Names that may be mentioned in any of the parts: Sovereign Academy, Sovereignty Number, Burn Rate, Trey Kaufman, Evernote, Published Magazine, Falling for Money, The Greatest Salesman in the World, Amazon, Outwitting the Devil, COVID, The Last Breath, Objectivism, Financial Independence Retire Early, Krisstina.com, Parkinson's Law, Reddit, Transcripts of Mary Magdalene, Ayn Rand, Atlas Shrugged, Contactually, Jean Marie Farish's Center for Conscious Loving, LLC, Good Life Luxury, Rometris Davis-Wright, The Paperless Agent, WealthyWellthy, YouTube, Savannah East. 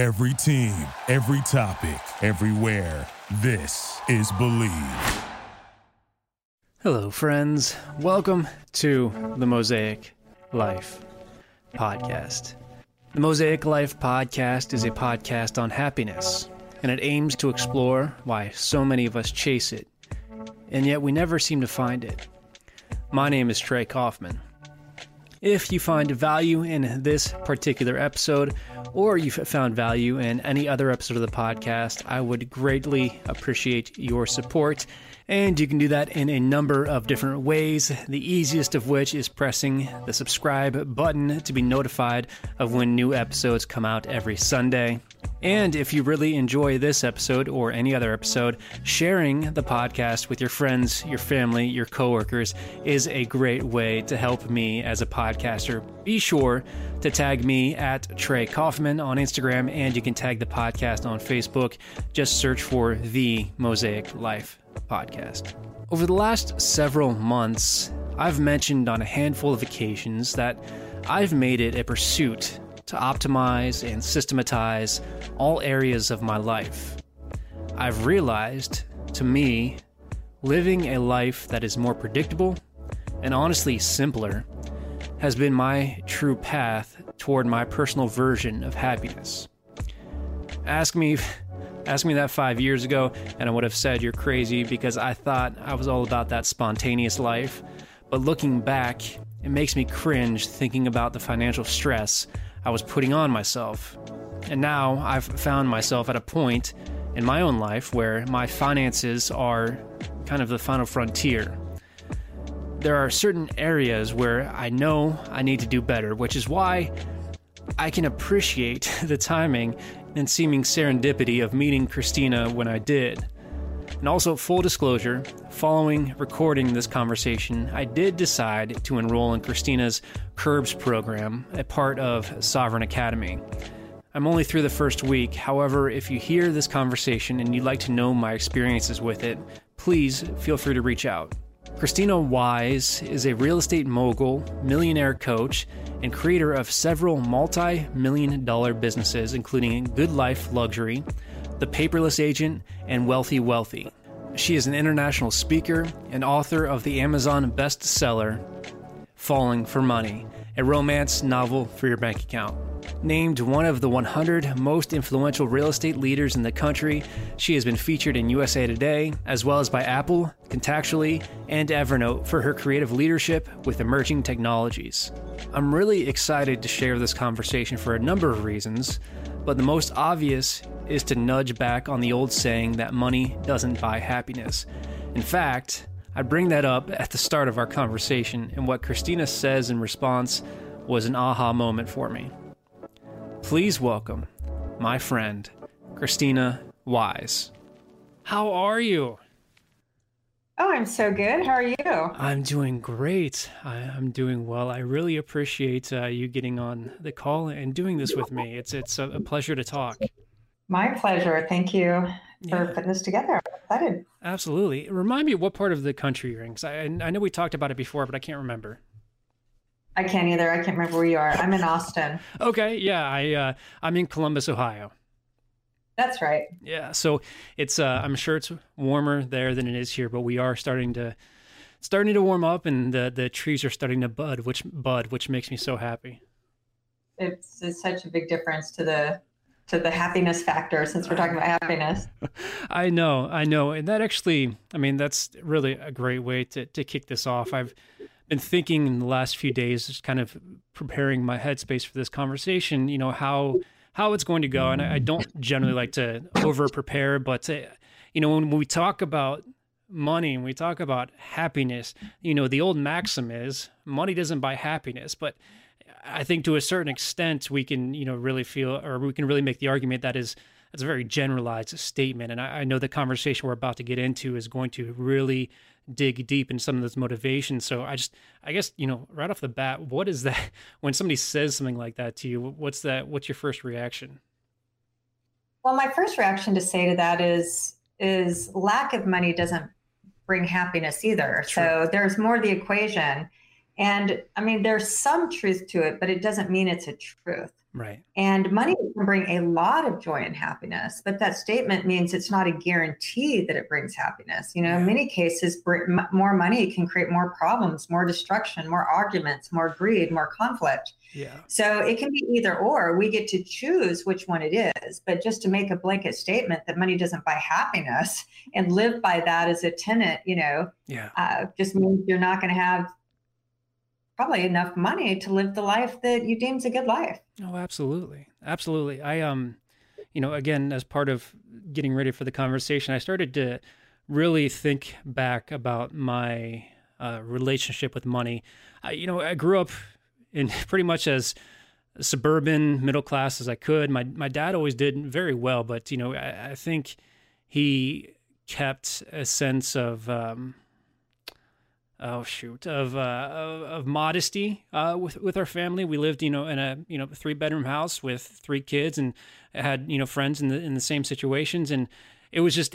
Every team, every topic, everywhere. This is Believe. Hello, friends. Welcome to The Mosaic Life Podcast. The Mosaic Life Podcast is a podcast on happiness, and it aims to explore why so many of us chase it, and yet we never seem to find it. My name is Trey Kaufman. If you find value in this particular episode, or you've found value in any other episode of the podcast, I would greatly appreciate your support. And you can do that in a number of different ways, the easiest of which is pressing the subscribe button to be notified of when new episodes come out every Sunday. And if you really enjoy this episode or any other episode, sharing the podcast with your friends, your family, your coworkers is a great way to help me as a podcaster. Be sure to tag me at Trey Kaufman on Instagram, and you can tag the podcast on Facebook. Just search for The Mosaic Life Podcast. Over the last several months, I've mentioned on a handful of occasions that I've made it a pursuit to optimize and systematize all areas of my life. I've realized, to me, living a life that is more predictable and honestly simpler has been my true path toward my personal version of happiness. Ask me that 5 years ago, and I would have said you're crazy, because I thought I was all about that spontaneous life. But looking back, it makes me cringe thinking about the financial stress I was putting on myself. And now I've found myself at a point in my own life where my finances are kind of the final frontier. There are certain areas where I know I need to do better, which is why I can appreciate the timing and seeming serendipity of meeting Krisstina when I did. And also, full disclosure, following recording this conversation, I did decide to enroll in Krisstina's Curbs program, a part of Sovereign Academy. I'm only through the first week. However, if you hear this conversation and you'd like to know my experiences with it, please feel free to reach out. Krisstina Wise is a real estate mogul, millionaire coach, and creator of several multi-million-dollar businesses, including Good Life Luxury, The Paperless Agent, and WealthyWellthy. She is an international speaker and author of the Amazon bestseller, Falling for Money, a romance novel for your bank account. Named one of the 100 most influential real estate leaders in the country, she has been featured in USA TODAY, as well as by Apple, Contactually, and Evernote for her creative leadership with emerging technologies. I'm really excited to share this conversation for a number of reasons, but the most obvious is to nudge back on the old saying that money doesn't buy happiness. In fact, I bring that up at the start of our conversation, and what Krisstina says in response was an aha moment for me. Please welcome my friend, Krisstina Wise. How are you? Oh, I'm so good. How are you? I'm doing great. I'm doing well. I really appreciate you getting on the call and doing this with me. It's a pleasure to talk. My pleasure. Thank you for putting this together. I'm excited. Absolutely. Remind me what part of the country you're in, because I know we talked about it before, but I can't remember. I can't either. I can't remember where you are. I'm in Austin. Okay. Yeah. I'm in Columbus, Ohio. That's right. Yeah. So it's I'm sure it's warmer there than it is here, but we are starting to warm up, and the trees are starting to bud, which makes me so happy. It's such a big difference to the happiness factor, since we're talking about happiness. I know. And that actually, I mean, that's really a great way to kick this off. I've been thinking in the last few days, just kind of preparing my headspace for this conversation, you know, how it's going to go. And I don't generally like to over-prepare, but, you know, when we talk about money and we talk about happiness, you know, the old maxim is money doesn't buy happiness, but I think to a certain extent we can, you know, really make the argument that that's a very generalized statement. And I know the conversation we're about to get into is going to really dig deep in some of those motivations. So I guess, you know, right off the bat, what is that when somebody says something like that to you? What's your first reaction? Well, my first reaction to say to that is lack of money doesn't bring happiness either. True. So there's more to the equation. And I mean, there's some truth to it, but it doesn't mean it's a truth. Right. And money can bring a lot of joy and happiness, but that statement means it's not a guarantee that it brings happiness. You know, in many cases, more money can create more problems, more destruction, more arguments, more greed, more conflict. Yeah. So it can be either or. We get to choose which one it is. But just to make a blanket statement that money doesn't buy happiness and live by that as a tenet, you know, just means you're not going to have probably enough money to live the life that you deem is a good life. Oh, absolutely. Absolutely. I, you know, again, as part of getting ready for the conversation, I started to really think back about my relationship with money. You know, I grew up in pretty much as suburban middle class as I could. My dad always did very well, but, you know, I think he kept a sense of, of modesty with our family. We lived, you know, in a 3-bedroom house with 3 kids, and had, you know, friends in the same situations. And it was just,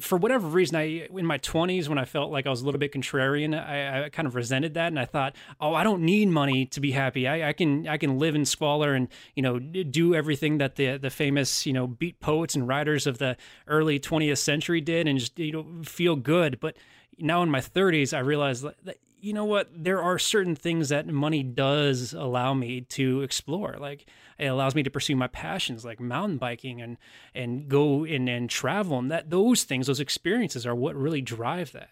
for whatever reason, in my 20s, when I felt like I was a little bit contrarian, I kind of resented that. And I thought, oh, I don't need money to be happy. I can live in squalor and, you know, do everything that the famous, you know, beat poets and writers of the early 20th century did, and just, you know, feel good. But now in my 30s, I realized that, you know what, there are certain things that money does allow me to explore. Like, it allows me to pursue my passions, like mountain biking and go and travel. And that those things, those experiences are what really drive that.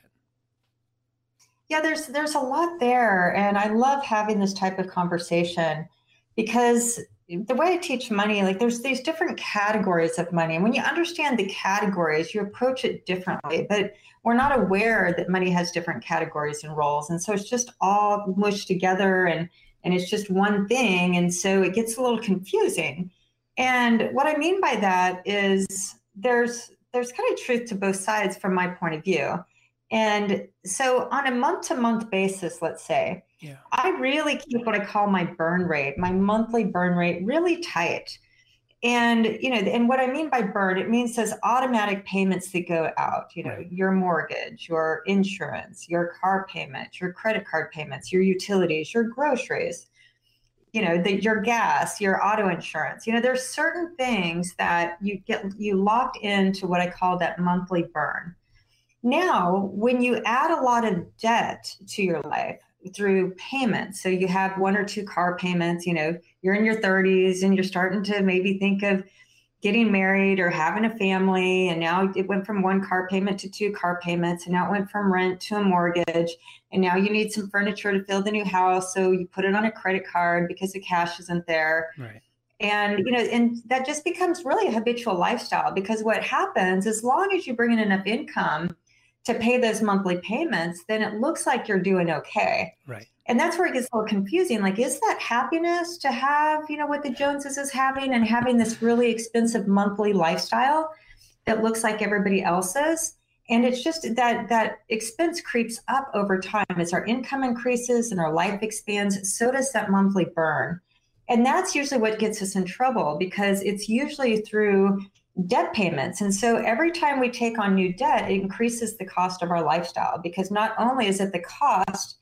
Yeah, there's a lot there. And I love having this type of conversation, because the way I teach money, like, there's these different categories of money. And when you understand the categories, you approach it differently. But we're not aware that money has different categories and roles. And so it's just all mushed together, and it's just one thing. And so it gets a little confusing. And what I mean by that is there's kind of truth to both sides from my point of view. And so on a month-to-month basis, let's say, I really keep what I call my burn rate, my monthly burn rate, really tight. And, you know, and what I mean by burn, it means those automatic payments that go out, you know, your mortgage, your insurance, your car payment, your credit card payments, your utilities, your groceries, you know, your gas, your auto insurance. You know, there's certain things that you locked into what I call that monthly burn. Now, when you add a lot of debt to your life through payments, so you have 1 or 2 car payments, you know, you're in your 30s and you're starting to maybe think of getting married or having a family, and now it went from 1 car payment to 2 car payments, and now it went from rent to a mortgage, and now you need some furniture to fill the new house, so you put it on a credit card because the cash isn't there. Right. And, you know, and that just becomes really a habitual lifestyle, because what happens, as long as you bring in enough income to pay those monthly payments, then it looks like you're doing okay. Right. And that's where it gets a little confusing. Like, is that happiness to have, you know, what the Joneses is having, and having this really expensive monthly lifestyle that looks like everybody else's? And it's just that expense creeps up over time. As our income increases and our life expands, so does that monthly burn. And that's usually what gets us in trouble, because it's usually through debt payments. And so every time we take on new debt, it increases the cost of our lifestyle, because not only is it the cost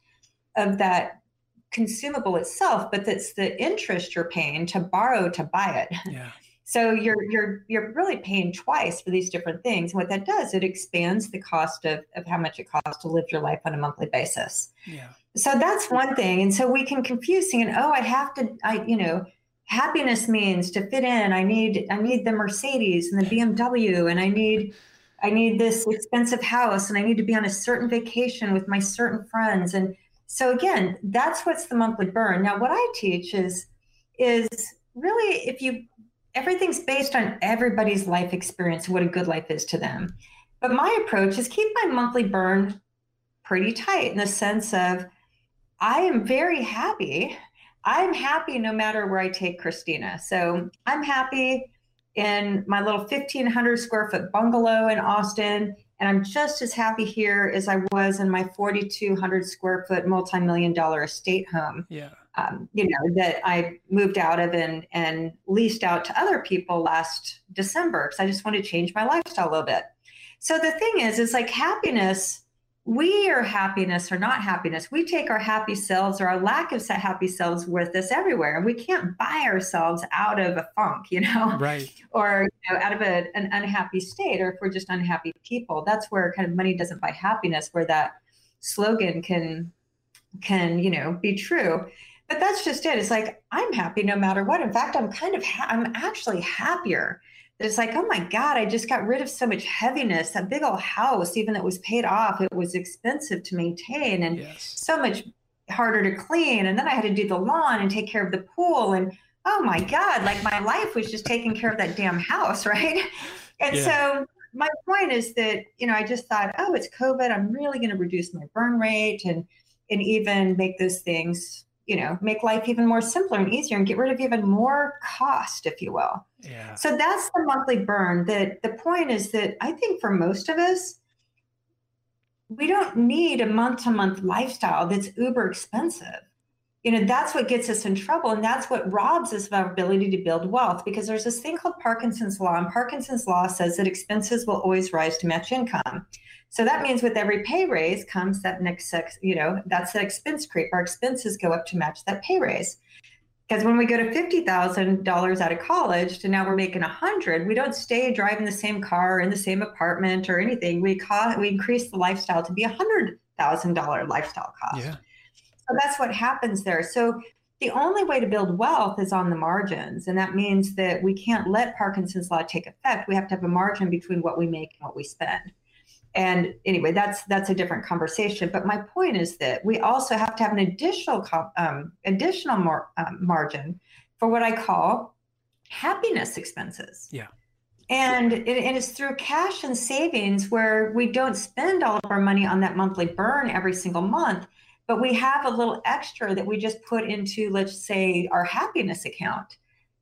of that consumable itself, but that's the interest you're paying to borrow to buy it. Yeah. So you're really paying twice for these different things. And what that does, it expands the cost of how much it costs to live your life on a monthly basis. Yeah. So that's one thing. And so we can confuse thinking, oh, happiness means to fit in. I need the Mercedes and the BMW, and I need this expensive house, and I need to be on a certain vacation with my certain friends. And so again, that's what's the monthly burn. Now, what I teach is really, everything's based on everybody's life experience, what a good life is to them. But my approach is keep my monthly burn pretty tight, in the sense of, I am very happy. I'm happy no matter where I take Krisstina. So I'm happy in my little 1,500 square foot bungalow in Austin, and I'm just as happy here as I was in my 4,200 square foot multi-million-dollar estate home. Yeah, you know, that I moved out of and leased out to other people last December, because I just wanted to change my lifestyle a little bit. So the thing is like happiness we are happiness or not happiness. We take our happy selves or our lack of happy selves with us everywhere. And we can't buy ourselves out of a funk, you know, right? Or out of an unhappy state, or if we're just unhappy people. That's where kind of money doesn't buy happiness, where that slogan can, you know, be true. But that's just it. It's like, I'm happy no matter what. In fact, I'm kind of, I'm actually happier. It's like, oh my God, I just got rid of so much heaviness, that big old house, even though it was paid off, it was expensive to maintain and so much harder to clean. And then I had to do the lawn and take care of the pool. And oh my God, like my life was just taking care of that damn house, right? And so my point is that, you know, I just thought, oh, it's COVID. I'm really going to reduce my burn rate and even make those things, you know, make life even more simpler and easier and get rid of even more cost, if you will. Yeah. So that's the monthly burn. That the point is that I think for most of us, we don't need a month-to-month lifestyle that's uber expensive. You know, that's what gets us in trouble. And that's what robs us of our ability to build wealth, because there's this thing called Parkinson's Law. And Parkinson's Law says that expenses will always rise to match income. So that means with every pay raise comes that next, you know, that's the expense creep. Our expenses go up to match that pay raise. Because when we go to $50,000 out of college to now we're making 100, we don't stay driving the same car in the same apartment or anything. We increase the lifestyle to be $100,000 lifestyle cost. Yeah. So that's what happens there. So the only way to build wealth is on the margins. And that means that we can't let Parkinson's Law take effect. We have to have a margin between what we make and what we spend. And anyway, that's a different conversation. But my point is that we also have to have an additional margin for what I call happiness expenses. Yeah. And it's through cash and savings where we don't spend all of our money on that monthly burn every single month, but we have a little extra that we just put into, let's say, our happiness account.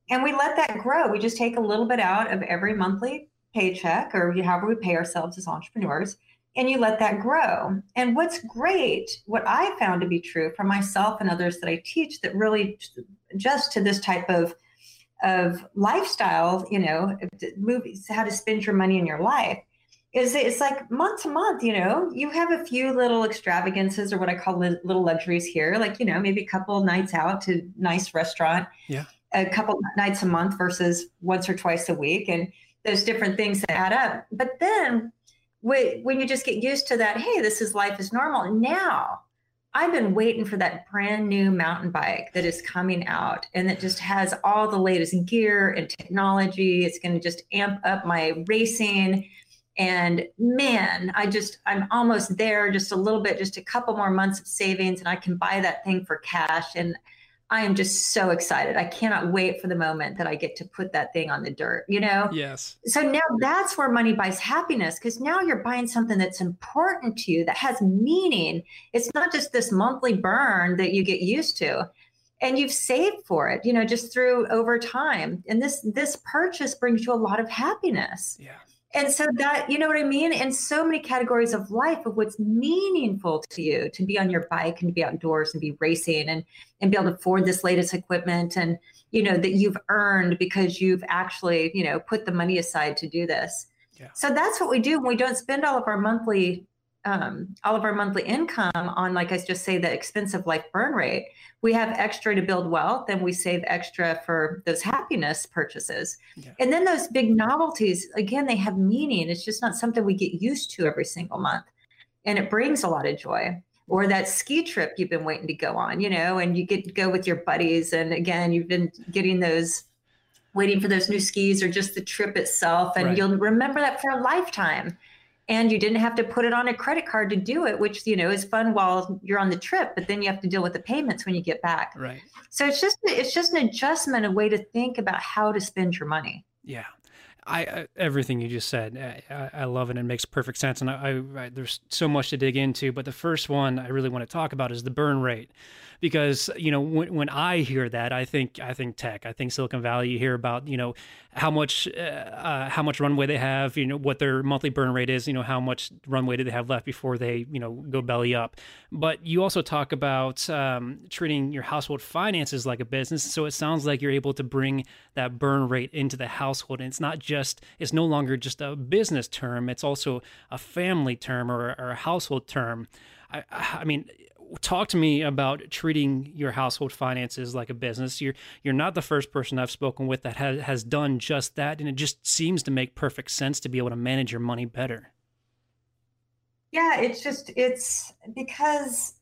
And we let that grow. We just take a little bit out of every monthly paycheck, or however we pay ourselves as entrepreneurs, and you let that grow. And what's great, what I found to be true for myself and others that I teach that really just to this type of lifestyle, you know, movies, how to spend your money in your life, is it's like month to month, you know, you have a few little extravagances or what I call little luxuries here, like, you know, maybe a couple of nights out to a nice restaurant, a couple nights a month versus once or twice a week. And those different things that add up. But then when you just get used to that, hey, this is life is normal. Now I've been waiting for that brand new mountain bike that is coming out and that just has all the latest gear and technology. It's going to just amp up my racing. And man, I'm almost there, just a little bit, just a couple more months of savings and I can buy that thing for cash. And I am just so excited. I cannot wait for the moment that I get to put that thing on the dirt, you know? Yes. So now that's where money buys happiness, because now you're buying something that's important to you, that has meaning. It's not just this monthly burn that you get used to, and you've saved for it, you know, just through over time. And this purchase brings you a lot of happiness. Yeah. And so that, you know what I mean? And so many categories of life of what's meaningful to you, to be on your bike and to be outdoors and be racing and be able to afford this latest equipment and, you know, that you've earned because you've actually, you know, put the money aside to do this. Yeah. So that's what we do when we don't spend all of our monthly income on, like I just say, the expensive life burn rate. We have extra to build wealth and we save extra for those happiness purchases. Yeah. And then those big novelties, again, they have meaning. It's just not something we get used to every single month. And it brings a lot of joy. Or that ski trip you've been waiting to go on, you know, and you get to go with your buddies. And again, you've been waiting for those new skis or just the trip itself. And you'll remember that for a lifetime. And you didn't have to put it on a credit card to do it, which, you know, is fun while you're on the trip, but then you have to deal with the payments when you get back. Right. So it's just an adjustment, a way to think about how to spend your money. Yeah. Everything you just said, I love it. It makes perfect sense. And there's so much to dig into, but the first one I really want to talk about is the burn rate, because, you know, when I hear that, I think tech, I think Silicon Valley. You hear about, you know, how much runway they have, you know, what their monthly burn rate is, you know, how much runway do they have left before they, you know, go belly up. But you also talk about treating your household finances like a business. So it sounds like you're able to bring that burn rate into the household, and it's It's no longer just a business term. It's also a family term or a household term. I mean, talk to me about treating your household finances like a business. You're not the first person I've spoken with that has done just that, and it just seems to make perfect sense to be able to manage your money better. Yeah, it's because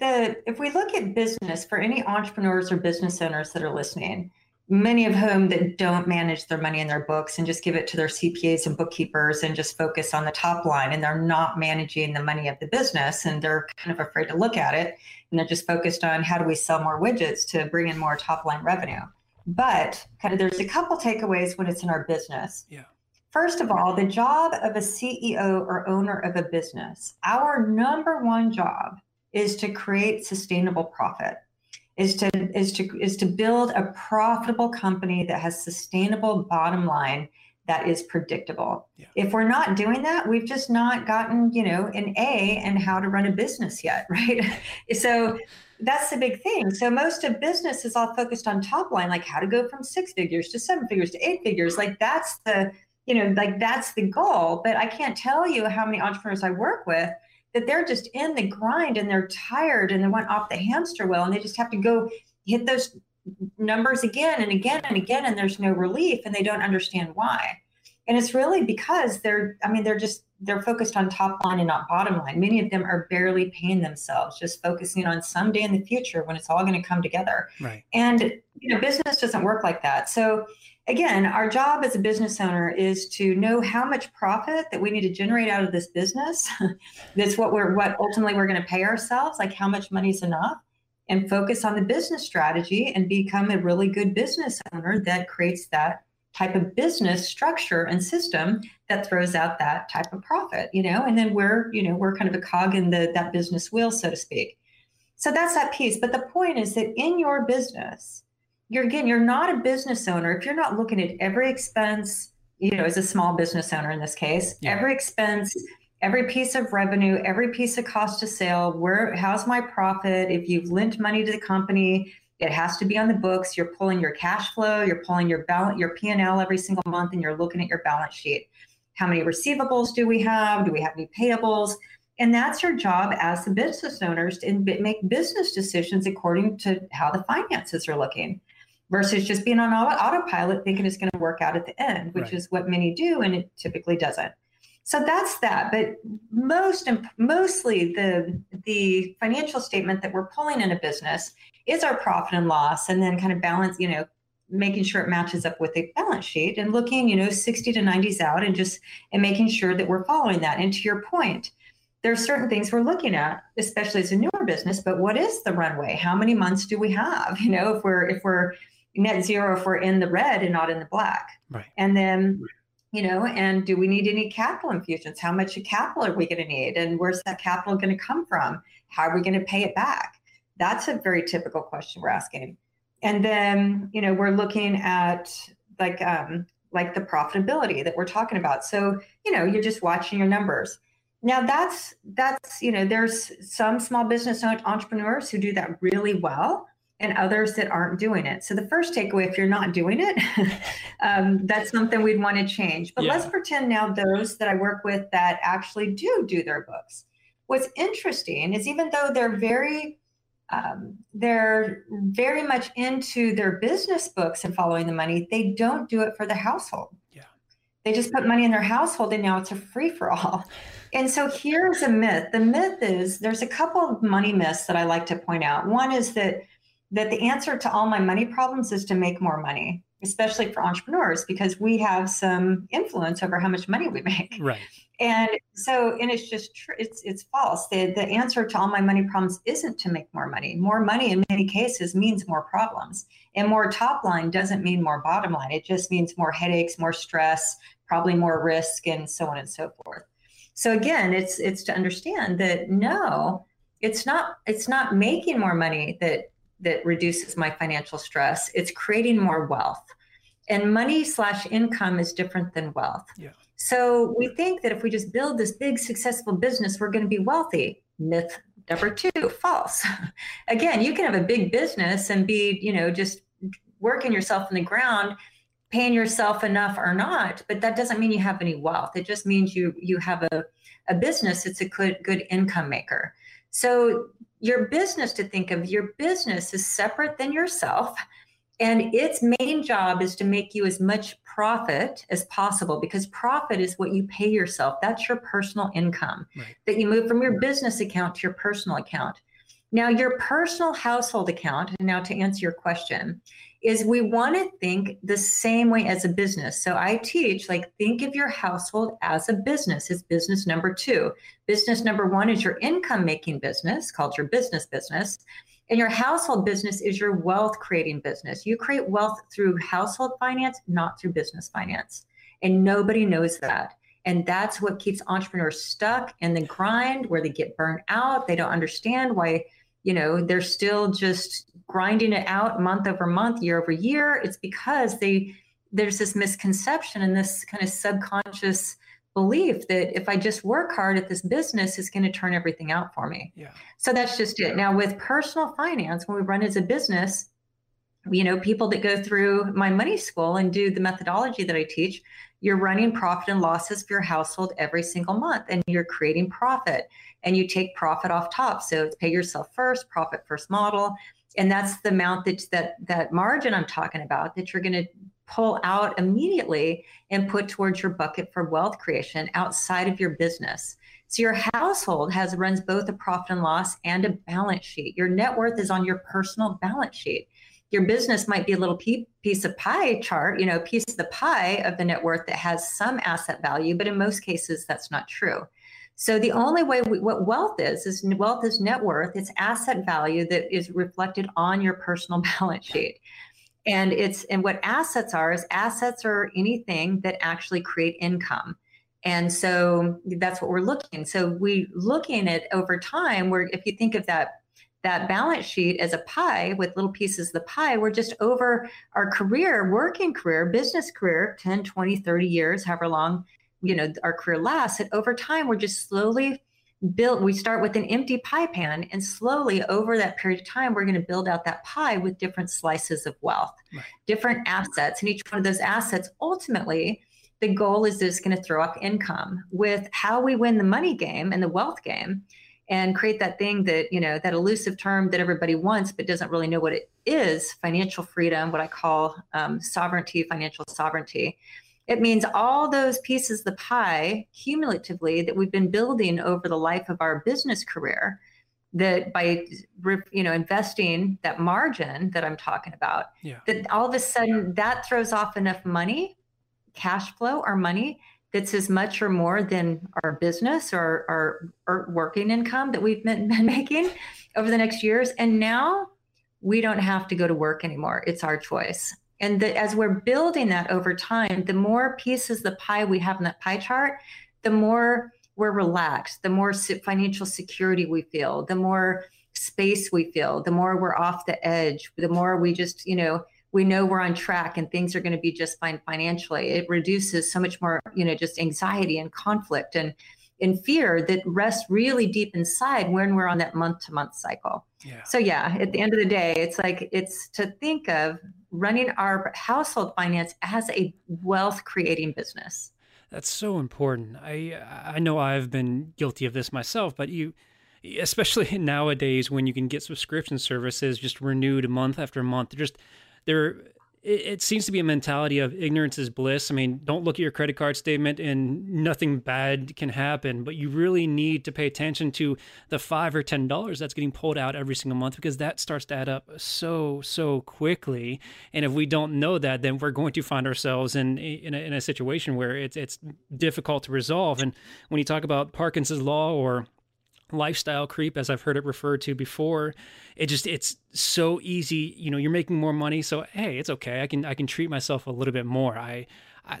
if we look at business, for any entrepreneurs or business owners that are listening, many of whom that don't manage their money in their books and just give it to their CPAs and bookkeepers and just focus on the top line, and they're not managing the money of the business, and they're kind of afraid to look at it, and they're just focused on how do we sell more widgets to bring in more top line revenue. But kind of there's a couple takeaways when it's in our business. Yeah. First of all, the job of a CEO or owner of a business, our number one job is to create sustainable profit. Is to build a profitable company that has sustainable bottom line that is predictable. Yeah. If we're not doing that, we've just not gotten, an A in how to run a business yet, right? So that's the big thing. So most of business is all focused on top line, like how to go from 6 figures to 7 figures to 8 figures. Like that's the, that's the goal. But I can't tell you how many entrepreneurs I work with that they're just in the grind and they're tired and they went off the hamster wheel and they just have to go hit those numbers again and again and again, and there's no relief, and they don't understand why. And it's really because they're focused on top line and not bottom line. Many of them are barely paying themselves, just focusing on someday in the future when it's all going to come together. Right. And business doesn't work like that. So again, our job as a business owner is to know how much profit that we need to generate out of this business. That's what ultimately we're going to pay ourselves, like how much money is enough, and focus on the business strategy and become a really good business owner that creates that type of business structure and system that throws out that type of profit, and then we're kind of a cog in that business wheel, so to speak. So that's that piece. But the point is that in your business, you're not a business owner if you're not looking at every expense, as a small business owner in this case, yeah. Every expense, every piece of revenue, every piece of cost of sale, how's my profit? If you've lent money to the company, it has to be on the books. You're pulling your cash flow, you're pulling your P&L every single month, and you're looking at your balance sheet. How many receivables do we have? Do we have any payables? And that's your job as the business owners to make business decisions according to how the finances are looking, versus just being on autopilot thinking it's going to work out at the end, which right. is what many do, and it typically doesn't. So that's that. But mostly the financial statement that we're pulling in a business is our profit and loss, and then kind of balance, making sure it matches up with the balance sheet, and looking, 60 to 90s out, and making sure that we're following that. And to your point, there are certain things we're looking at, especially as a newer business, but what is the runway? How many months do we have? If we're net zero, if we're in the red and not in the black. Right. And then, and do we need any capital infusions? How much capital are we going to need? And where's that capital going to come from? How are we going to pay it back? That's a very typical question we're asking. And then, we're looking at like the profitability that we're talking about. So, you're just watching your numbers. Now that's, there's some small business entrepreneurs who do that really well, and others that aren't doing it. So the first takeaway, if you're not doing it, that's something we'd want to change. But yeah. Let's pretend now those that I work with that actually do their books. What's interesting is even though they're very much into their business books and following the money, they don't do it for the household. They just put money in their household, and now it's a free-for-all. And so here's a myth. The myth is, there's a couple of money myths that I like to point out. One is that the answer to all my money problems is to make more money, especially for entrepreneurs, because we have some influence over how much money we make. Right. And so, it's just it's false. The answer to all my money problems isn't to make more money. More money in many cases means more problems, and more top line doesn't mean more bottom line. It just means more headaches, more stress, probably more risk, and so on and so forth. So again, it's to understand that no, it's not making more money that reduces my financial stress. It's creating more wealth, and money/income is different than wealth. Yeah. So we think that if we just build this big successful business, we're going to be wealthy. Myth number 2, false. Again, you can have a big business and be, just working yourself in the ground, paying yourself enough or not, but that doesn't mean you have any wealth. It just means you have a business. It's a good income maker. So your business, to think of your business is separate than yourself. And its main job is to make you as much profit as possible, because profit is what you pay yourself. That's your personal income, right, that you move from your business account to your personal account. Now, your personal household account, and now to answer your question, is we want to think the same way as a business. So I teach, like, think of your household as a business. It's business number two. Business number one is your income-making business, called your business. And your household business is your wealth-creating business. You create wealth through household finance, not through business finance. And nobody knows that. And that's what keeps entrepreneurs stuck in the grind, where they get burned out. They don't understand why, you know, they're still just grinding it out month over month, year over year. It's because there's this misconception and this kind of subconscious belief that if I just work hard at this business, it's going to turn everything out for me. Yeah. So that's just it. Now with personal finance, when we run as a business, you know, people that go through my money school and do the methodology that I teach, you're running profit and losses for your household every single month, and you're creating profit, and you take profit off top. So pay yourself first, profit first model. And that's the amount that margin I'm talking about that you're going to pull out immediately and put towards your bucket for wealth creation outside of your business. So your household runs both a profit and loss and a balance sheet. Your net worth is on your personal balance sheet. Your business might be a little piece of pie chart, you know, piece of the pie of the net worth that has some asset value, but in most cases, that's not true. So the only way what wealth is wealth is net worth. It's asset value that is reflected on your personal balance sheet. And what assets are is assets are anything that actually create income. And so that's what we're looking. So we're looking at over time where, if you think of that balance sheet as a pie with little pieces of the pie, we're just over our career, working career, business career, 10, 20, 30 years, however long, you know, our career lasts. And over time, we're just slowly we start with an empty pie pan, and slowly over that period of time, we're going to build out that pie with different slices of wealth, right, different assets. And each one of those assets, ultimately, the goal is that it's going to throw up income. With how we win the money game and the wealth game, and create that thing that, you know, that elusive term that everybody wants but doesn't really know what it is, financial freedom, what I call sovereignty, financial sovereignty. It means all those pieces of the pie cumulatively that we've been building over the life of our business career, that by, you know, investing that margin that I'm talking about, yeah, that all of a sudden, yeah, that throws off enough money, cash flow or money, that's as much or more than our business or our working income that we've been making over the next years. And now we don't have to go to work anymore. It's our choice. And as we're building that over time, the more pieces of the pie we have in that pie chart, the more we're relaxed, the more financial security we feel, the more space we feel, the more we're off the edge, the more we just, you know, we know we're on track and things are going to be just fine financially. It reduces so much more, you know, just anxiety and conflict and fear that rests really deep inside when we're on that month-to-month cycle. Yeah. So yeah, at the end of the day, it's like, it's to think of running our household finance as a wealth-creating business. That's so important. I know I've been guilty of this myself, but especially nowadays when you can get subscription services just renewed month after month, it seems to be a mentality of ignorance is bliss. I mean, don't look at your credit card statement and nothing bad can happen, but you really need to pay attention to the $5 or $10 that's getting pulled out every single month, because that starts to add up so quickly. And if we don't know that, then we're going to find ourselves in a situation where it's difficult to resolve. And when you talk about Parkinson's Law or lifestyle creep, as I've heard it referred to before, it's so easy. You know, you're making more money, so hey, it's okay. I can treat myself a little bit more.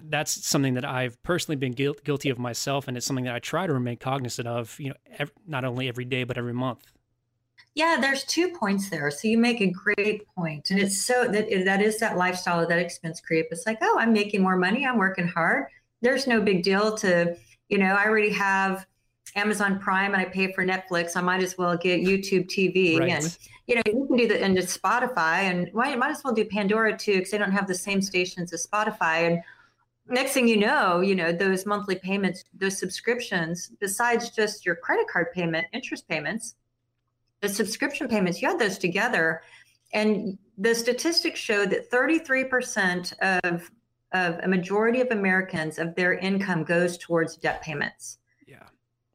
That's something that I've personally been guilty of myself, and it's something that I try to remain cognizant of. You know, not only every day but every month. Yeah, there's 2 points there. So you make a great point, and it's so that is that lifestyle of that expense creep. It's like, oh, I'm making more money. I'm working hard. There's no big deal to, you know, I already have Amazon Prime and I pay for Netflix, I might as well get YouTube TV. Right. And, you know, you can do that, and it's Spotify, and why you might as well do Pandora too, because they don't have the same stations as Spotify. And next thing you know, those monthly payments, those subscriptions, besides just your credit card payment, interest payments, the subscription payments, you add those together. And the statistics show that 33% of a majority of Americans of their income goes towards debt payments. Yeah.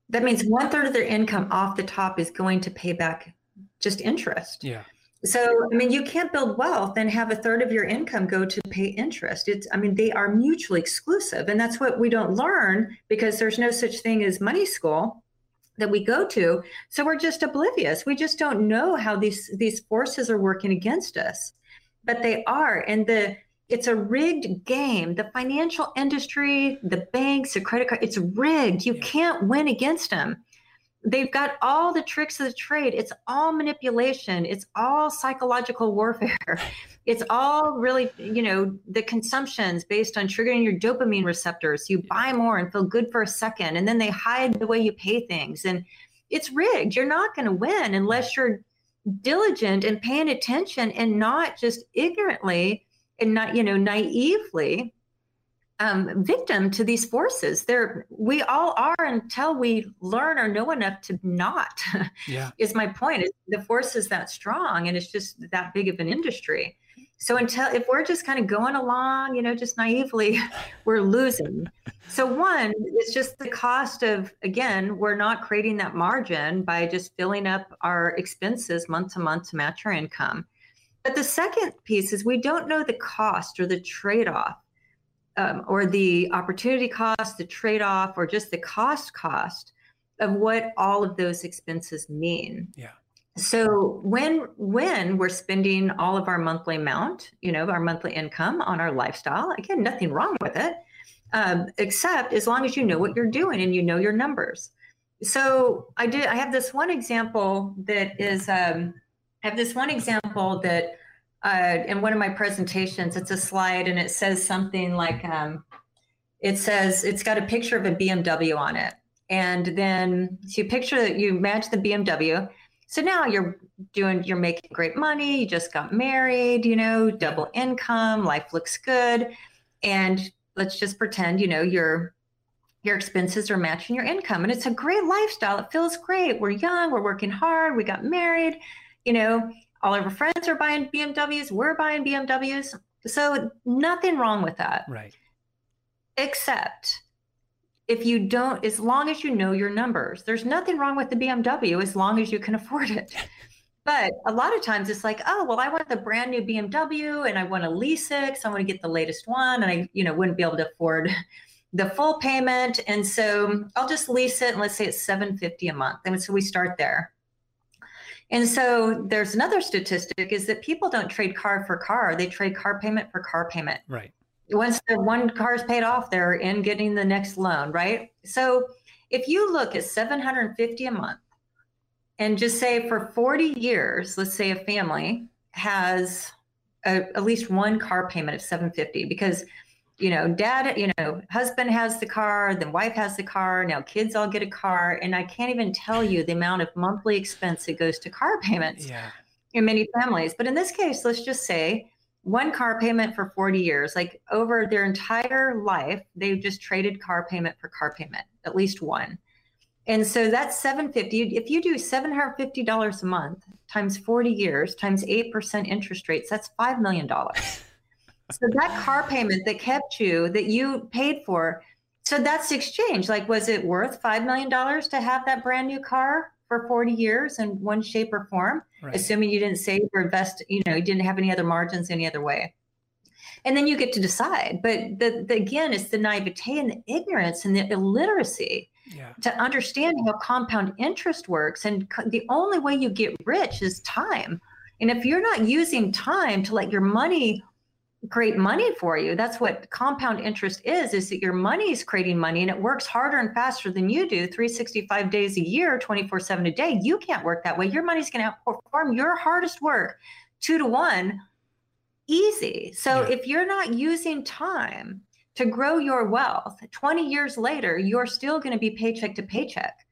That means 1/3 of their income off the top is going to pay back just interest. Yeah. So, I mean, you can't build wealth and have 1/3 of your income go to pay interest. It's, I mean, they are mutually exclusive. And that's what we don't learn, because there's no such thing as money school that we go to. So we're just oblivious. We just don't know how these forces are working against us, but they are. And it's a rigged game. The financial industry, the banks, the credit card, it's rigged. You can't win against them. They've got all the tricks of the trade. It's all manipulation. It's all psychological warfare. It's all really, you know, the consumptions based on triggering your dopamine receptors. You buy more and feel good for a second, and then they hide the way you pay things. And it's rigged. You're not going to win unless you're diligent and paying attention and not just ignorantly and not, you know, naively victim to these forces. We all are until we learn or know enough to not, is my point. The force is that strong, and it's just that big of an industry. So if we're just kind of going along, you know, just naively, we're losing. So one, it's just the cost of, again, we're not creating that margin by just filling up our expenses month to month to match our income. But the second piece is we don't know the cost or the trade-off. Or the opportunity cost, the trade-off, or just the cost of what all of those expenses mean. Yeah. So when we're spending all of our monthly amount, you know, our monthly income on our lifestyle, again, nothing wrong with it, except as long as you know what you're doing and you know your numbers. So I have this one example that is, in one of my presentations, it's a slide, and it says something like, it's got a picture of a BMW on it. And then so you picture that, you match the BMW. So now you're making great money. You just got married, you know, double income, life looks good. And let's just pretend, you know, your expenses are matching your income, and it's a great lifestyle. It feels great. We're young, we're working hard. We got married, you know, all of our friends are buying BMWs. We're buying BMWs. So nothing wrong with that. Right. Except if you don't, as long as you know your numbers, there's nothing wrong with the BMW as long as you can afford it. But a lot of times it's like, oh, well, I want the brand new BMW and I want to lease it because I want to get the latest one. And I, you know, wouldn't be able to afford the full payment. And so I'll just lease it. And let's say it's $750 a month. And so we start there. And so there's another statistic is that people don't trade car for car. They trade car payment for car payment. Right. Once the one car is paid off, they're in getting the next loan, right? So if you look at $750 a month and just say for 40 years, let's say a family has at least one car payment of $750 because, you know, dad, you know, husband has the car, then wife has the car. Now kids all get a car. And I can't even tell you the amount of monthly expense that goes to car payments in many families. But in this case, let's just say one car payment for 40 years, like over their entire life, they've just traded car payment for car payment, at least one. And so that's $750. If you do $750 a month times 40 years times 8% interest rates, that's $5 million. So that car payment that kept you, that you paid for, so that's exchange. Like, was it worth $5 million to have that brand new car for 40 years in one shape or form? Right. Assuming you didn't save or invest, you know, you didn't have any other margins any other way. And then you get to decide. But again, it's the naivete and the ignorance and the illiteracy to understand how compound interest works. And the only way you get rich is time. And if you're not using time to let your money create money for you. That's what compound interest is that your money is creating money, and it works harder and faster than you do 365 days a year, 24/7 a day. You can't work that way. Your money's going to outperform your hardest work 2-to-1 easy. So if you're not using time to grow your wealth, 20 years later, you're still going to be paycheck to paycheck.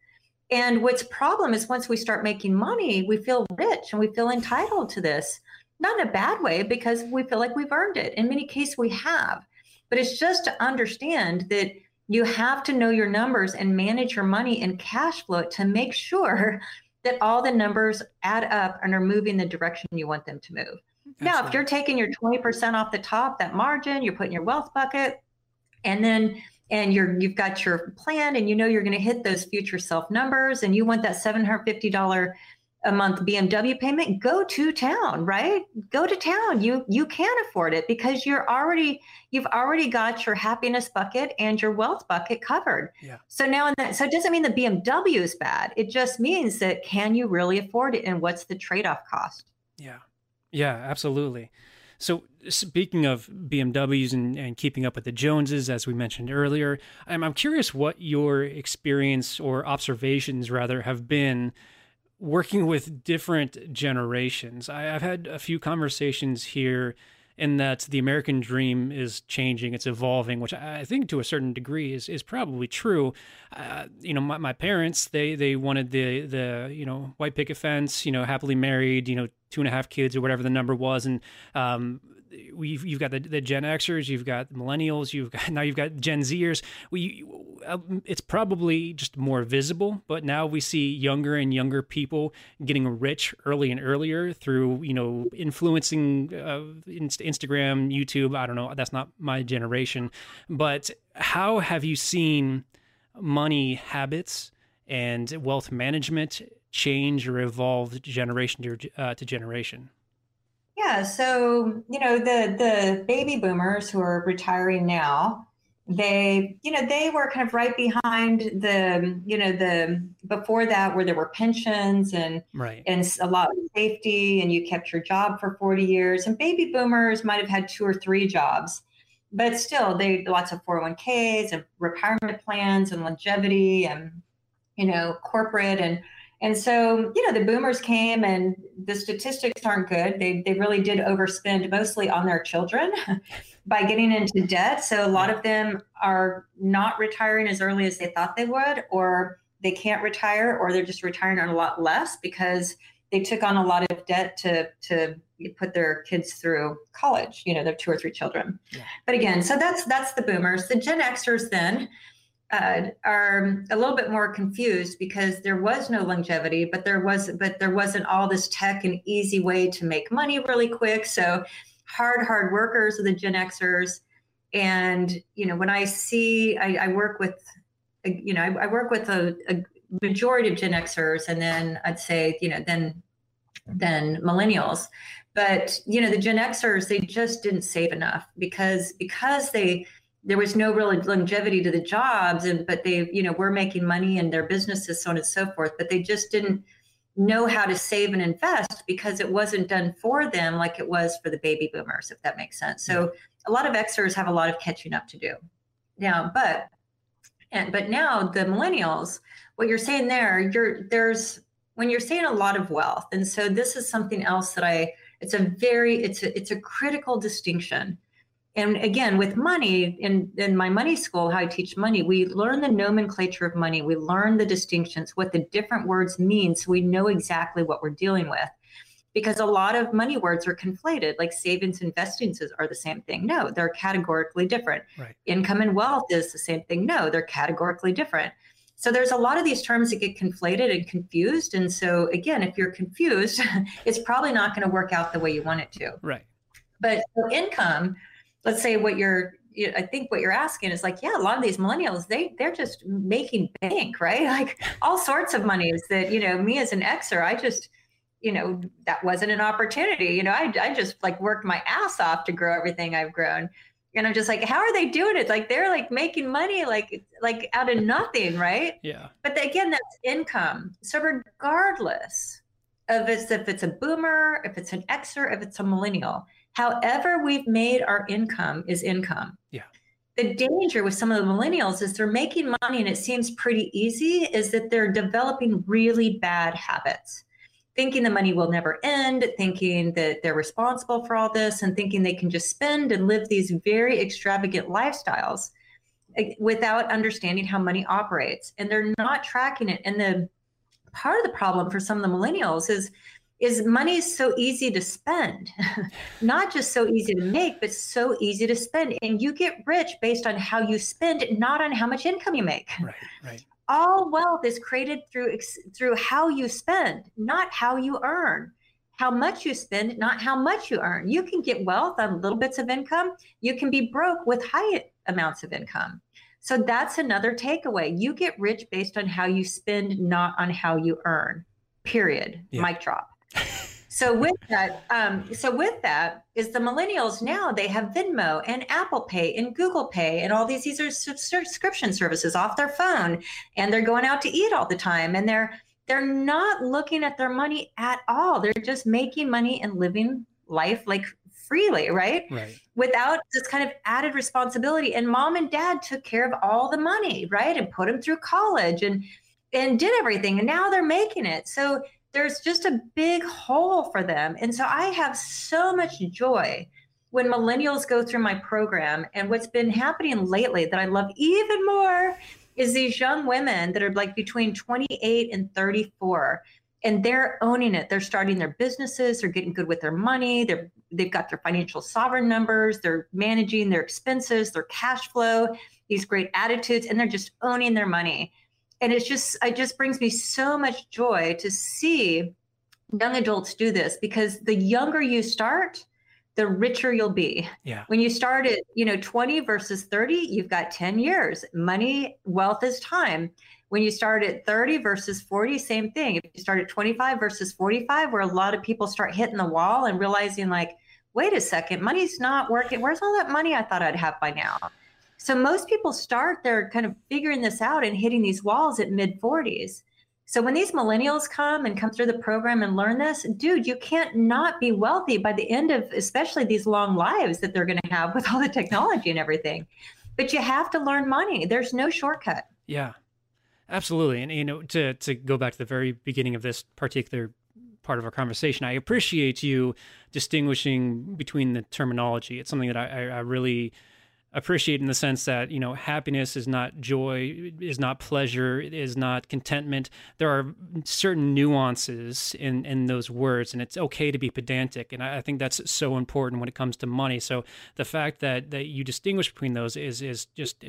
And what's problem is once we start making money, we feel rich and we feel entitled to this, not in a bad way, because we feel like we've earned it. In many cases we have, but it's just to understand that you have to know your numbers and manage your money and cash flow to make sure that all the numbers add up and are moving the direction you want them to move. Now, Excellent. If you're taking your 20% off the top, that margin, you're putting your wealth bucket, and then you've got your plan, and you know you're going to hit those future self numbers, and you want that $750 a month BMW payment, go to town, right? Go to town. You can afford it because you've already got your happiness bucket and your wealth bucket covered. Yeah. So now so it doesn't mean the BMW is bad. It just means that can you really afford it, and what's the trade-off cost? Yeah. Yeah, absolutely. So speaking of BMWs and keeping up with the Joneses, as we mentioned earlier, I'm curious what your experience or observations rather have been working with different generations. I've had a few conversations here in that the American dream is changing, it's evolving, which I think to a certain degree is probably true. You know, my parents, they wanted the white picket fence, happily married, 2.5 kids or whatever the number was, and you've got the Gen Xers, you've got millennials, now you've got Gen Zers. It's probably just more visible, but now we see younger and younger people getting rich early and earlier through, influencing Instagram, YouTube. I don't know. That's not my generation. But how have you seen money habits and wealth management change or evolve generation to generation? Yeah. So, the baby boomers who are retiring now, they were kind of right behind before that, where there were pensions and a lot of safety, and you kept your job for 40 years, and baby boomers might've had 2 or 3 jobs, but still lots of 401ks and retirement plans and longevity and, corporate and so, the boomers came, and the statistics aren't good. They really did overspend, mostly on their children, by getting into debt. So a lot of them are not retiring as early as they thought they would, or they can't retire, or they're just retiring on a lot less because they took on a lot of debt to put their kids through college, their 2 or 3 children. Yeah. But again, so that's the boomers. The Gen Xers then are a little bit more confused because there was no longevity, but there wasn't all this tech and easy way to make money really quick. So hard workers are the Gen Xers. And, when I work with, I work with a majority of Gen Xers, and then I'd say, then millennials, but the Gen Xers, they just didn't save enough because there was no real longevity to the jobs, but they, were making money in their businesses, so on and so forth, but they just didn't know how to save and invest because it wasn't done for them like it was for the baby boomers, if that makes sense. So a lot of Xers have a lot of catching up to do now, but now the millennials, what you're saying there, when you're saying a lot of wealth. And so this is something else that it's a critical distinction. And again, with money, in my money school, how I teach money, we learn the nomenclature of money. We learn the distinctions, what the different words mean, so we know exactly what we're dealing with. Because a lot of money words are conflated, like savings and investments are the same thing. No, they're categorically different. Right. Income and wealth is the same thing. No, they're categorically different. So there's a lot of these terms that get conflated and confused. And so again, if you're confused, it's probably not going to work out the way you want it to. Right. But so income... Let's say I think what you're asking is like, yeah, a lot of these millennials, they're just making bank, right? Like all sorts of monies that, me as an Xer, I just, that wasn't an opportunity. I just like worked my ass off to grow everything I've grown. And I'm just like, how are they doing it? Like they're like making money, like out of nothing, right? Yeah. But again, that's income. So regardless of if it's a boomer, if it's an Xer, if it's a millennial, however we've made our income is income. Yeah. The danger with some of the millennials is they're making money and it seems pretty easy, is that they're developing really bad habits, thinking the money will never end, thinking that they're responsible for all this, and thinking they can just spend and live these very extravagant lifestyles without understanding how money operates. And they're not tracking it. And the part of the problem for some of the millennials is money is so easy to spend, not just so easy to make, but so easy to spend. And you get rich based on how you spend, not on how much income you make. Right, right. All wealth is created through how you spend, not how you earn. How much you spend, not how much you earn. You can get wealth on little bits of income. You can be broke with high amounts of income. So that's another takeaway. You get rich based on how you spend, not on how you earn, period. Yeah. Mic drop. So with that is the millennials now, they have Venmo and Apple Pay and Google Pay and all these are subscription services off their phone, and they're going out to eat all the time, and they're not looking at their money at all. They're just making money and living life like freely, right? Without this kind of added responsibility. And mom and dad took care of all the money, right? And put them through college and did everything. And now they're making it. So there's just a big hole for them. And so I have so much joy when millennials go through my program. And what's been happening lately that I love even more is these young women that are like between 28 and 34, and they're owning it. They're starting their businesses. They're getting good with their money. They've got their financial sovereign numbers. They're managing their expenses, their cash flow, these great attitudes, and they're just owning their money. And it just brings me so much joy to see young adults do this, because the younger you start, the richer you'll be. Yeah. When you start at 20 versus 30, you've got 10 years. Money, wealth is time. When you start at 30 versus 40, same thing. If you start at 25 versus 45, where a lot of people start hitting the wall and realizing like, wait a second, money's not working. Where's all that money I thought I'd have by now? So most people start, they're kind of figuring this out and hitting these walls at mid 40s. So when these millennials come through the program and learn this, dude, you can't not be wealthy by the end of especially these long lives that they're going to have with all the technology and everything. But you have to learn money. There's no shortcut. Yeah, absolutely. And to go back to the very beginning of this particular part of our conversation, I appreciate you distinguishing between the terminology. It's something that I really appreciate, in the sense that, happiness is not joy, is not pleasure, it is not contentment. There are certain nuances in those words, and it's okay to be pedantic. And I think that's so important when it comes to money. So the fact that you distinguish between those is just,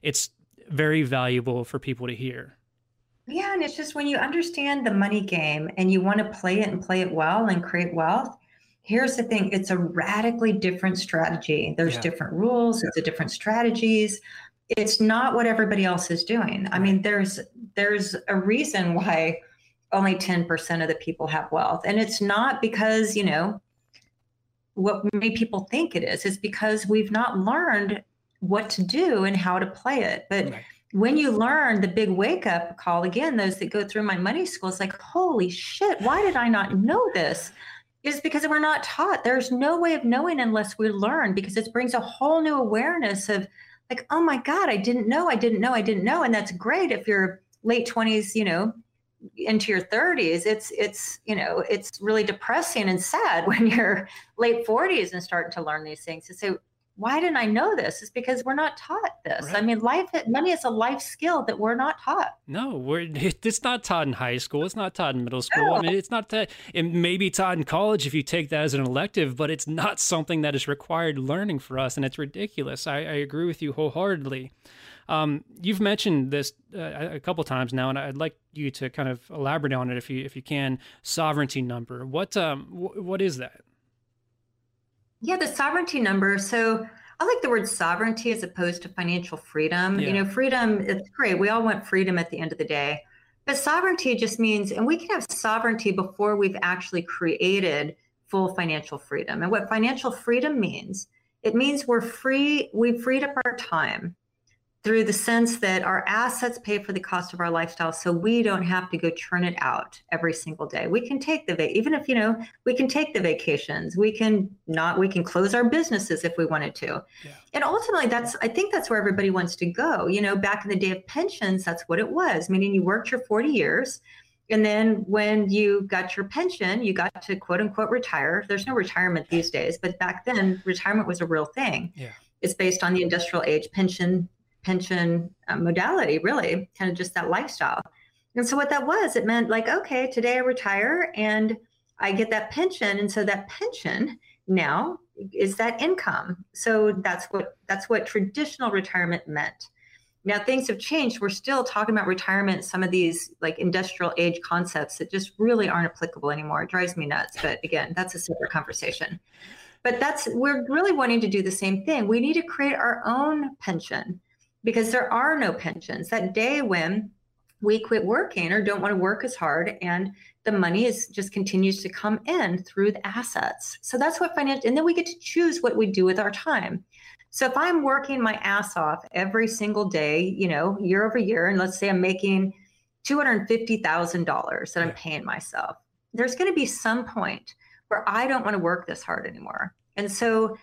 it's very valuable for people to hear. Yeah. And it's just when you understand the money game and you want to play it and play it well and create wealth, here's the thing. It's a radically different strategy. There's different rules. It's a different strategies. It's not what everybody else is doing. I mean, there's a reason why only 10% of the people have wealth. And it's not because, what many people think it is. It's because we've not learned what to do and how to play it. But when you learn the big wake up call, again, those that go through my money school, it's like, holy shit, why did I not know this? Is because we're not taught. There's no way of knowing unless we learn, because it brings a whole new awareness of like, oh my God, I didn't know. And that's great if you're late 20s, into your 30s. It's really depressing and sad when you're late 40s and starting to learn these things and say, why didn't I know this? It's because we're not taught this. Right. I mean, money is a life skill that we're not taught. No, it's not taught in high school. It's not taught in middle school. No. I mean, it's not that. It may be taught in college if you take that as an elective, but it's not something that is required learning for us, and it's ridiculous. I agree with you wholeheartedly. You've mentioned this a couple times now, and I'd like you to kind of elaborate on it if you can. Sovereignty number. What is that? Yeah, the sovereignty number. So I like the word sovereignty as opposed to financial freedom. Yeah. Freedom, it's great. We all want freedom at the end of the day. But sovereignty just means, and we can have sovereignty before we've actually created full financial freedom. And what financial freedom means, it means we're free. We've freed up our time through the sense that our assets pay for the cost of our lifestyle. So we don't have to go churn it out every single day. We can take the vacations, we can close our businesses if we wanted to. Yeah. And ultimately I think that's where everybody wants to go. Back in the day of pensions, that's what it was. Meaning you worked your 40 years. And then when you got your pension, you got to quote unquote retire. There's no retirement these days, but back then retirement was a real thing. Yeah. It's based on the industrial age pension modality, really, kind of just that lifestyle. And so what that was, it meant like, okay, today I retire and I get that pension. And so that pension now is that income. So that's what traditional retirement meant. Now things have changed. We're still talking about retirement, some of these like industrial age concepts that just really aren't applicable anymore. It drives me nuts. But again, that's a separate conversation. But we're really wanting to do the same thing. We need to create our own pension because there are no pensions. That day when we quit working or don't want to work as hard and the money just continues to come in through the assets. So that's what and then we get to choose what we do with our time. So if I'm working my ass off every single day, year over year, and let's say I'm making $250,000 that I'm paying myself, there's going to be some point where I don't want to work this hard anymore. And so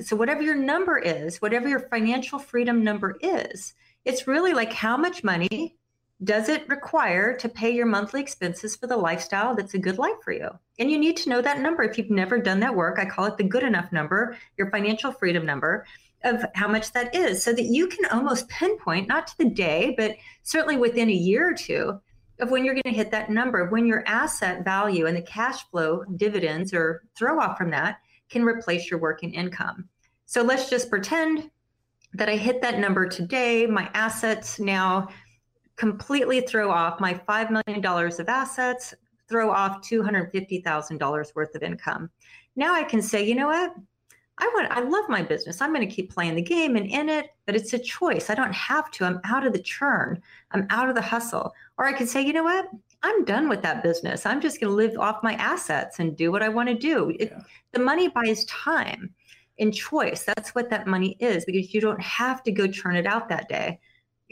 so whatever your number is, whatever your financial freedom number is, it's really like how much money does it require to pay your monthly expenses for the lifestyle that's a good life for you? And you need to know that number. If you've never done that work, I call it the good enough number, your financial freedom number of how much that is, so that you can almost pinpoint, not to the day, but certainly within a year or two of when you're going to hit that number, when your asset value and the cash flow dividends or throw off from that can replace your working income. So let's just pretend that I hit that number today. My assets now completely throw off my $5 million of assets, throw off $250,000 worth of income. Now I can say, you know what? I love my business. I'm going to keep playing the game and in it, but it's a choice. I don't have to. I'm out of the churn. I'm out of the hustle. Or I can say, you know what? I'm done with that business. I'm just going to live off my assets and do what I want to do. The money buys time and choice. That's what that money is, because you don't have to go churn it out that day.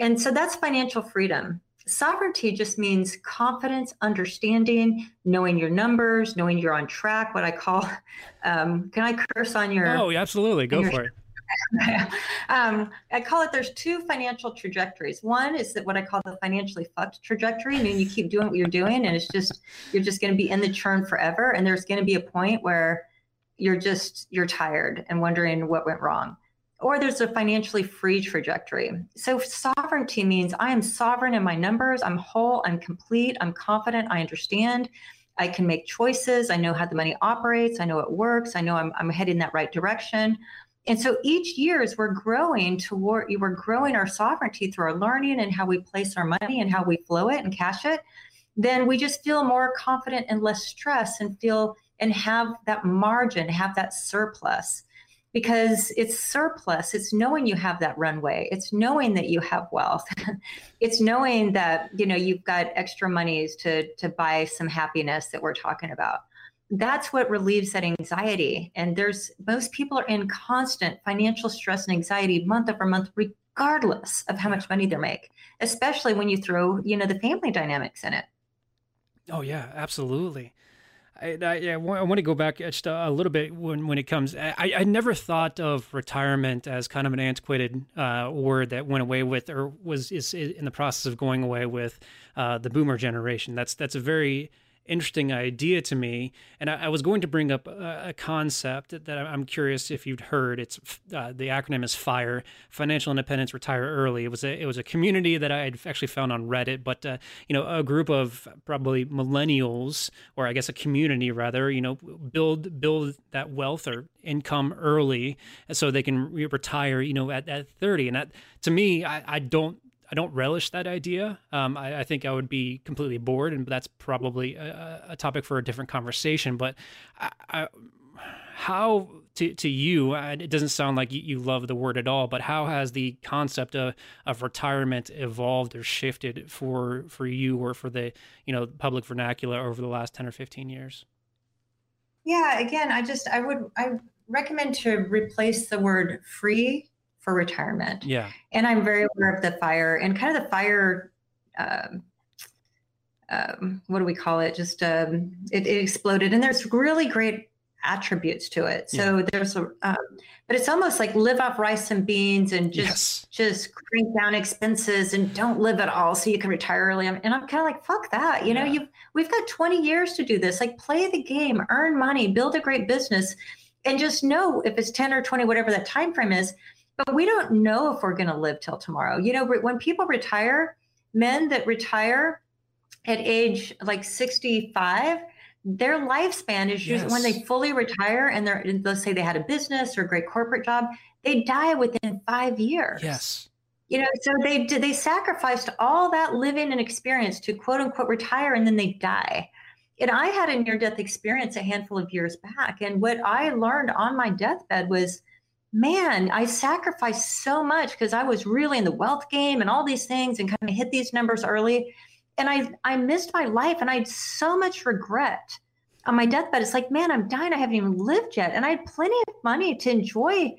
And so that's financial freedom. Sovereignty just means confidence, understanding, knowing your numbers, knowing you're on track, what I call, can I curse on your? Oh, absolutely. Go for it. I call it, there's two financial trajectories. One is that what I call the financially fucked trajectory, meaning you keep doing what you're doing and it's just, you're just going to be in the churn forever. And there's going to be a point where you're tired and wondering what went wrong. Or there's a financially free trajectory. So sovereignty means I am sovereign in my numbers. I'm whole, I'm complete, I'm confident, I understand. I can make choices. I know how the money operates. I know it works. I know I'm headed in that right direction. And so each year as we're growing we're growing our sovereignty through our learning and how we place our money and how we flow it and cash it, then we just feel more confident and less stress and have that margin, have that surplus. Because it's surplus, it's knowing you have that runway, it's knowing that you have wealth, it's knowing that you've got extra monies to buy some happiness that we're talking about. That's what relieves that anxiety. And most people are in constant financial stress and anxiety month over month, regardless of how much money they make, especially when you throw the family dynamics in it. Oh yeah, absolutely. I want to go back just a little bit when it comes. I never thought of retirement as kind of an antiquated word that went away with or is in the process of going away with the boomer generation. That's a very interesting idea to me. And I was going to bring up a concept that I'm curious if you'd heard. It's the acronym is FIRE, Financial Independence, Retire Early. It was a community that I had actually found on Reddit, but a group of probably millennials, or I guess a community rather, build that wealth or income early so they can retire, at 30. And that, to me, I don't relish that idea. I think I would be completely bored, and that's probably a topic for a different conversation. But how to you, it doesn't sound like you love the word at all, but how has the concept of retirement evolved or shifted for you or for the public vernacular over the last 10 or 15 years? Yeah, again, I recommend to replace the word free for retirement. Yeah. And I'm very aware of the FIRE and kind of the FIRE, what do we call it? Just it exploded, and there's really great attributes to it. So there's but it's almost like live off rice and beans and just crank down expenses and don't live at all so you can retire early. And I'm kind of like, fuck that. We've got 20 years to do this. Like play the game, earn money, build a great business, and just know if it's 10 or 20, whatever that time frame is. But we don't know if we're going to live till tomorrow. When people retire, men that retire at age like 65, their lifespan is usually when they fully retire and they're, let's say they had a business or a great corporate job, they die within 5 years. Yes. You know, so they sacrificed all that living and experience to quote unquote retire, and then they die. And I had a near-death experience a handful of years back. And what I learned on my deathbed was, man, I sacrificed so much because I was really in the wealth game and all these things and kind of hit these numbers early. And I missed my life, and I had so much regret on my deathbed. It's like, man, I'm dying. I haven't even lived yet. And I had plenty of money to enjoy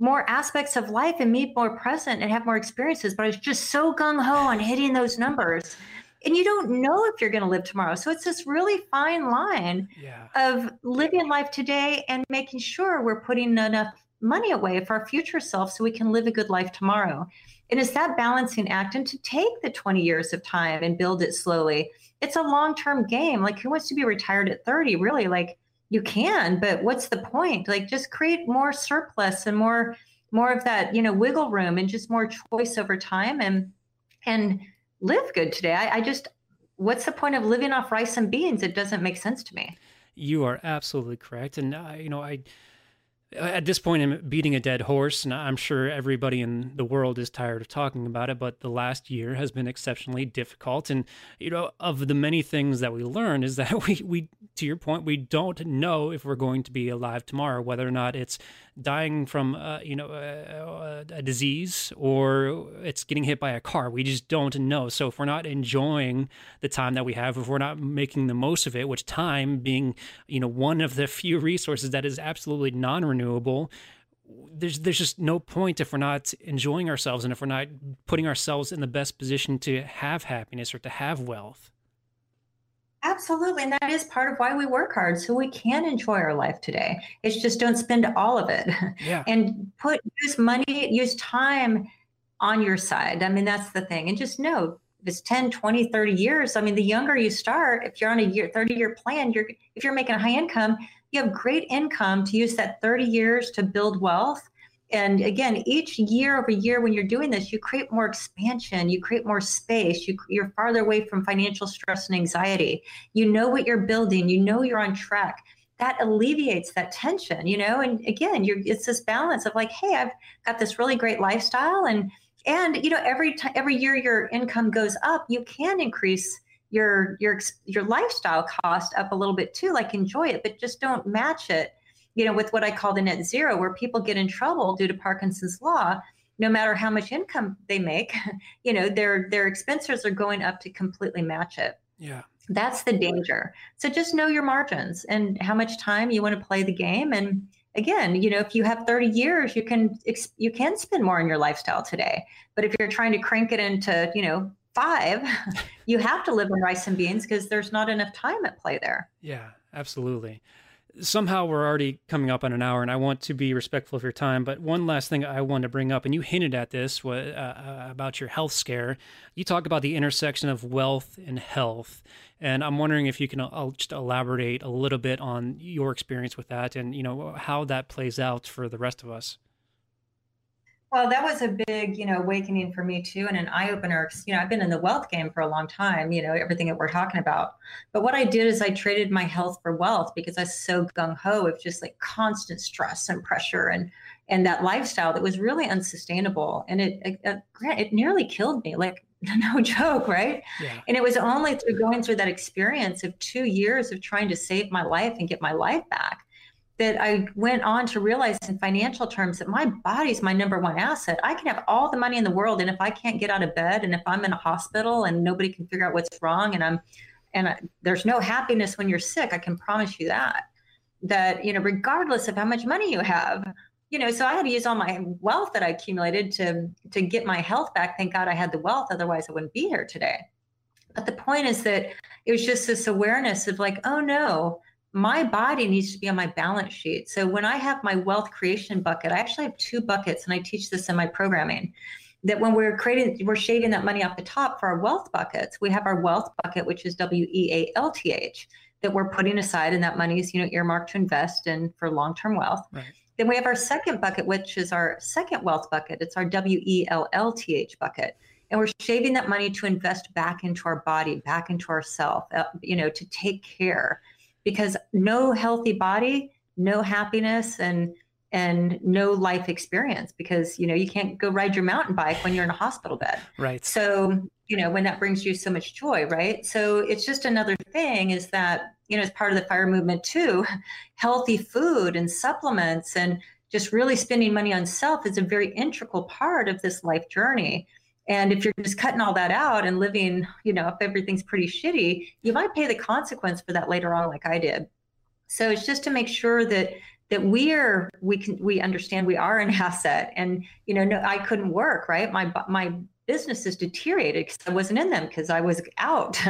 more aspects of life and be more present and have more experiences. But I was just so gung-ho on hitting those numbers. And you don't know if you're going to live tomorrow. So it's this really fine line of living life today and making sure we're putting enough money away for our future self so we can live a good life tomorrow. And it's that balancing act. And to take the 20 years of time and build it slowly, it's a long-term game. Like, who wants to be retired at 30? Really, like, you can, but what's the point? Like, just create more surplus and more of that, you know, wiggle room and just more choice over time and live good today. I just, what's the point of living off rice and beans? It doesn't make sense to me. You are absolutely correct. And you know, I, at this point, I'm beating a dead horse, and I'm sure everybody in the world is tired of talking about it, but the last year has been exceptionally difficult. And, you know, of the many things that we learn is that we to your point, we don't know if we're going to be alive tomorrow, whether or not it's dying from, you know, a disease or it's getting hit by a car. We just don't know. So if we're not enjoying the time that we have, if we're not making the most of it, which time being, you know, one of the few resources that is absolutely non-renewable, there's just no point if we're not enjoying ourselves and if we're not putting ourselves in the best position to have happiness or to have wealth. Absolutely. And that is part of why we work hard, so we can enjoy our life today. It's just, don't spend all of it. Yeah. And use money, use time on your side. I mean, that's the thing. And just know if it's 10, 20, 30 years, I mean, the younger you start, if you're on a 30-year plan, if you're making a high income, you have great income to use that 30 years to build wealth. And again, each year over year, when you're doing this, you create more expansion, you create more space, you're farther away from financial stress and anxiety. You know what you're building, you know you're on track. That alleviates that tension, you know? And again, it's this balance of like, hey, I've got this really great lifestyle. And you know, every year your income goes up, you can increase your lifestyle cost up a little bit too, like enjoy it, but just don't match it, you know, with what I call the net zero, where people get in trouble due to Parkinson's Law. No matter how much income they make, you know, their expenses are going up to completely match it. Yeah. That's the danger. So just know your margins and how much time you want to play the game. And again, you know, if you have 30 years, you can spend more on your lifestyle today, but if you're trying to crank it into, you know, 5, you have to live on rice and beans because there's not enough time at play there. Yeah, absolutely. Somehow we're already coming up on an hour, and I want to be respectful of your time. But one last thing I wanted to bring up, and you hinted at this about your health scare. You talk about the intersection of wealth and health, and I'm wondering if you can just elaborate a little bit on your experience with that, and you know how that plays out for the rest of us. Well, that was a big, you know, awakening for me too, and an eye opener. You know, I've been in the wealth game for a long time, you know, everything that we're talking about. But what I did is I traded my health for wealth because I was so gung-ho with just like constant stress and pressure and that lifestyle that was really unsustainable. And it nearly killed me, like no joke, right? Yeah. And it was only through going through that experience of 2 years of trying to save my life and get my life back that I went on to realize in financial terms that my body's my number 1 asset. I can have all the money in the world, and if I can't get out of bed, and if I'm in a hospital and nobody can figure out what's wrong, and there's no happiness when you're sick, I can promise you that, you know, regardless of how much money you have, you know. So I had to use all my wealth that I accumulated to get my health back. Thank God I had the wealth, otherwise I wouldn't be here today. But the point is that it was just this awareness of like, oh no, my body needs to be on my balance sheet. So when I have my wealth creation bucket, I actually have 2 buckets, and I teach this in my programming, that when we're shaving that money off the top for our wealth buckets, we have our wealth bucket, which is WEALTH, that we're putting aside, and that money is, you know, earmarked to invest in for long-term wealth. Right. Then we have our second bucket, which is our second wealth bucket. It's our WELLTH bucket. And we're saving that money to invest back into our body, back into ourself, to take care, because no healthy body, no happiness, and no life experience, because, you can't go ride your mountain bike when you're in a hospital bed. Right. So, when that brings you so much joy, right? So it's just another thing is that, as part of the FIRE movement too, healthy food and supplements and just really spending money on self is a very integral part of this life journey. And if you're just cutting all that out and living, if everything's pretty shitty, you might pay the consequence for that later on, like I did. So it's just to make sure that we understand we are an asset. And, I couldn't work, right? My businesses deteriorated because I wasn't in them, because I was out.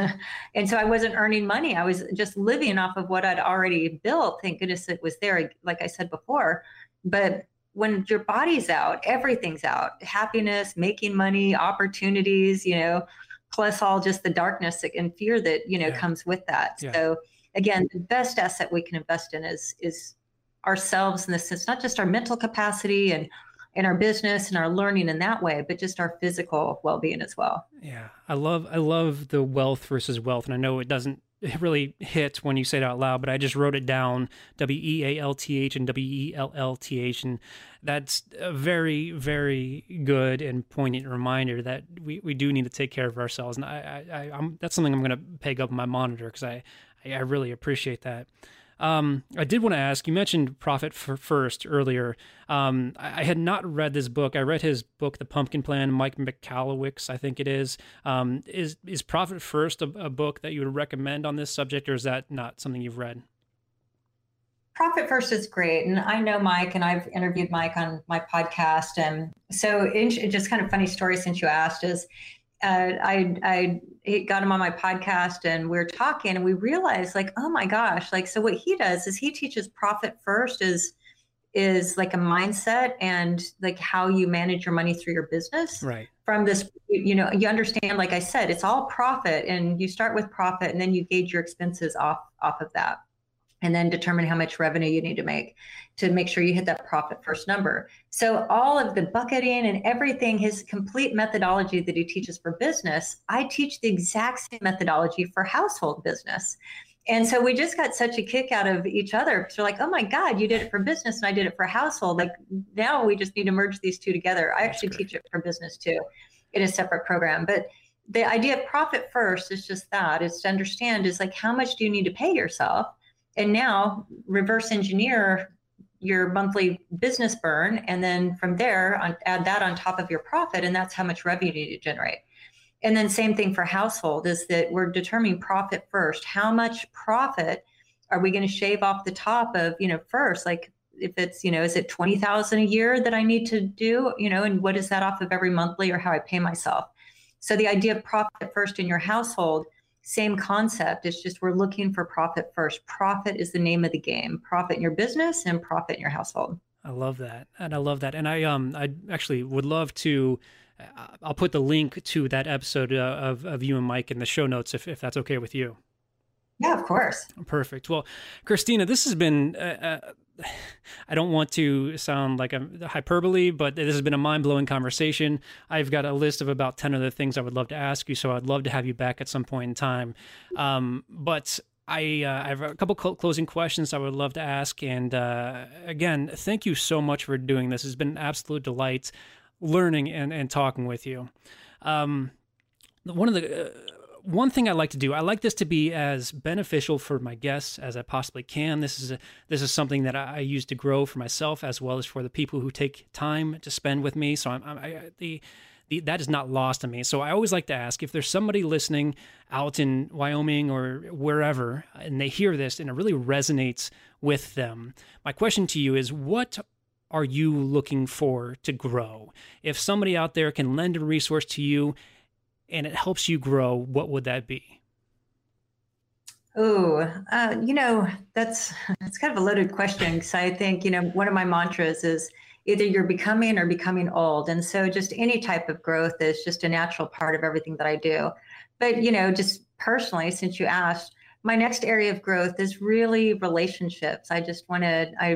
And so I wasn't earning money. I was just living off of what I'd already built. Thank goodness it was there, like I said before. But when your body's out, everything's out. Happiness, making money, opportunities, plus all just the darkness and fear that, comes with that. Yeah. So again, the best asset we can invest in is ourselves in the sense, not just our mental capacity and our business and our learning in that way, but just our physical well-being as well. Yeah. I love the wealth versus wealth. And I know it doesn't really hit when you say it out loud, but I just wrote it down, W-E-A-L-T-H and W-E-L-L-T-H. And that's a very, very good and poignant reminder that we do need to take care of ourselves. And I'm that's something I'm going to peg up my monitor, because I really appreciate that. I did want to ask, you mentioned Profit First earlier. I had not read this book. I read his book, The Pumpkin Plan, Mike McCallowick's, I think it is. Is Profit First a book that you would recommend on this subject, or is that not something you've read? Profit First is great. And I know Mike, and I've interviewed Mike on my podcast. And so it just kind of funny story, since you asked, is I got him on my podcast, and we were talking, and we realized, like, oh my gosh, like, so what he does is he teaches Profit First is like a mindset, and like how you manage your money through your business. Right. From this, you understand, like I said, it's all profit, and you start with profit, and then you gauge your expenses off of that, and then determine how much revenue you need to make sure you hit that Profit First number. So all of the bucketing and everything, his complete methodology that he teaches for business, I teach the exact same methodology for household business. And so we just got such a kick out of each other, because we're like, oh my God, you did it for business and I did it for household. Like, now we just need to merge these two together. I actually teach it for business too in a separate program. But the idea of Profit First is just that. It's to understand is like, how much do you need to pay yourself? And now reverse engineer your monthly business burn. And then from there, add that on top of your profit. And that's how much revenue you need to generate. And then same thing for household, is that we're determining Profit First. How much profit are we going to shave off the top of, first, like if it's, is it $20,000 a year that I need to do, and what is that off of every monthly, or how I pay myself? So the idea of Profit First in your household, same concept. It's just we're looking for profit first. Profit is the name of the game. Profit in your business and profit in your household. I love that. And I love that. And I actually would love to, I'll put the link to that episode of you and Mike in the show notes, if that's okay with you. Yeah, of course. Perfect. Well, Krisstina, this has been, I don't want to sound like a hyperbole, but this has been a mind-blowing conversation. I've got a list of about 10 other things I would love to ask you, so I'd love to have you back at some point in time. But I have a couple closing questions I would love to ask. And again, thank you so much for doing this. It's been an absolute delight learning and talking with you. One thing I like to do, I like this to be as beneficial for my guests as I possibly can. This is something that I use to grow for myself, as well as for the people who take time to spend with me. So that is not lost on me. So I always like to ask, if there's somebody listening out in Wyoming or wherever, and they hear this and it really resonates with them, my question to you is, what are you looking for to grow? If somebody out there can lend a resource to you and it helps you grow, what would that be? Oh, that's kind of a loaded question. So I think, one of my mantras is either you're becoming or becoming old. And so just any type of growth is just a natural part of everything that I do. But, just personally, since you asked, my next area of growth is really relationships. My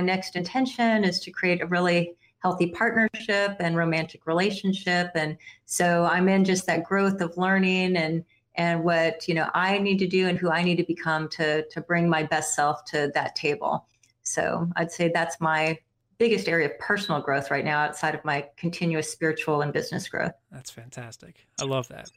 next intention is to create a really healthy partnership and romantic relationship. And so I'm in just that growth of learning and what, you know, I need to do and who I need to become to bring my best self to that table. So I'd say that's my biggest area of personal growth right now outside of my continuous spiritual and business growth. That's fantastic. I love that.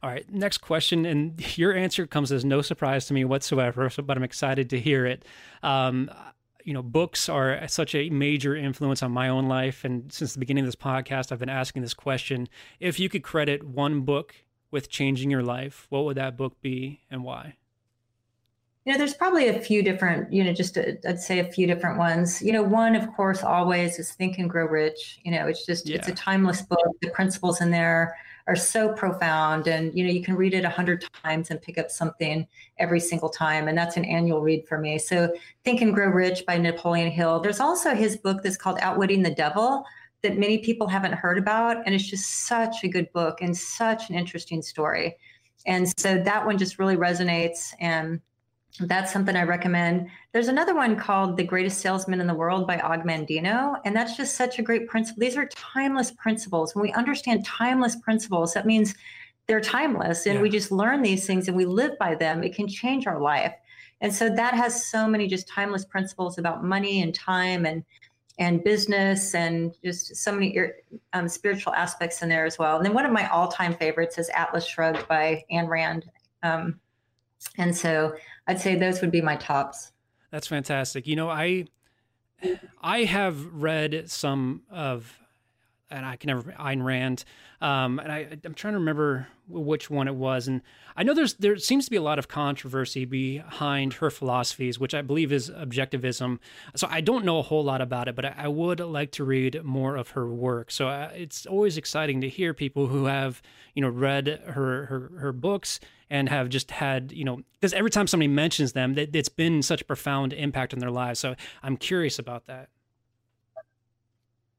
All right, next question, and your answer comes as no surprise to me whatsoever, but I'm excited to hear it. You know, books are such a major influence on my own life, and since the beginning of this podcast, I've been asking this question. If you could credit one book with changing your life, what would that book be and why? You know, there's probably a few different, you know, I'd say a few different ones. You know, one, of course, always is Think and Grow Rich. You know, it's just, it's a timeless book. The principles in there are so profound, and you know, you can read it 100 times and pick up something every single time, and that's an annual read for me. So Think and Grow Rich by Napoleon Hill. There's also his book that's called Outwitting the Devil that many people haven't heard about, and it's just such a good book and such an interesting story. And so that one just really resonates, and that's something I recommend. There's another one called The Greatest Salesman in the World by Og Mandino, and that's just such a great principle. These are timeless principles. When we understand timeless principles, that means they're timeless, and we just learn these things and we live by them. It can change our life. And so that has so many just timeless principles about money and time and business and just so many spiritual aspects in there as well. And then one of my all-time favorites is Atlas Shrugged by Ayn Rand. And so I'd say those would be my tops. That's fantastic. You know, I have read some of, and I can never, Ayn Rand, and I'm trying to remember which one it was. And I know there seems to be a lot of controversy behind her philosophies, which I believe is objectivism. So I don't know a whole lot about it, but I would like to read more of her work. So it's always exciting to hear people who have, you know, read her books and have just had, you know, because every time somebody mentions them, it's been such a profound impact on their lives. So I'm curious about that.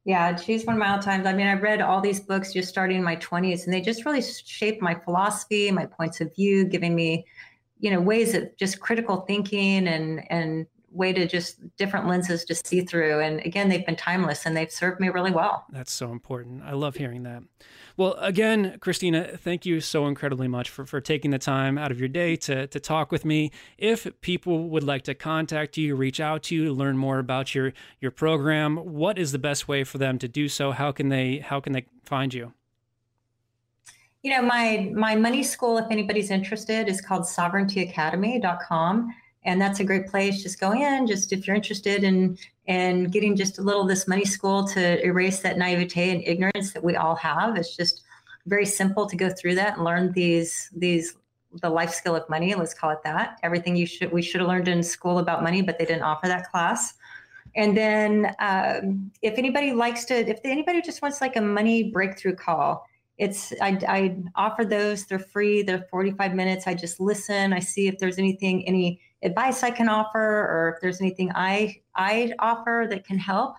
Yeah, she's one of my all-time. I mean, I read all these books just starting in my 20s, and they just really shaped my philosophy, my points of view, giving me, you know, ways of just critical thinking and way to just different lenses to see through. And again, they've been timeless and they've served me really well. That's so important. I love hearing that. Well, again, Krisstina, thank you so incredibly much for taking the time out of your day to talk with me. If people would like to contact you, reach out to you, learn more about your program, what is the best way for them to do so? How can they find you? You know, my money school, if anybody's interested, is called sovereignacademy.com. And that's a great place. Just go in, just if you're interested in getting just a little of this money school to erase that naivete and ignorance that we all have. It's just very simple to go through that and learn the life skill of money. Let's call it that. Everything we should have learned in school about money, but they didn't offer that class. And then if anybody just wants like a money breakthrough call, I offer those. They're free. They're 45 minutes. I just listen. I see if there's anything, any advice I can offer, or if there's anything I offer that can help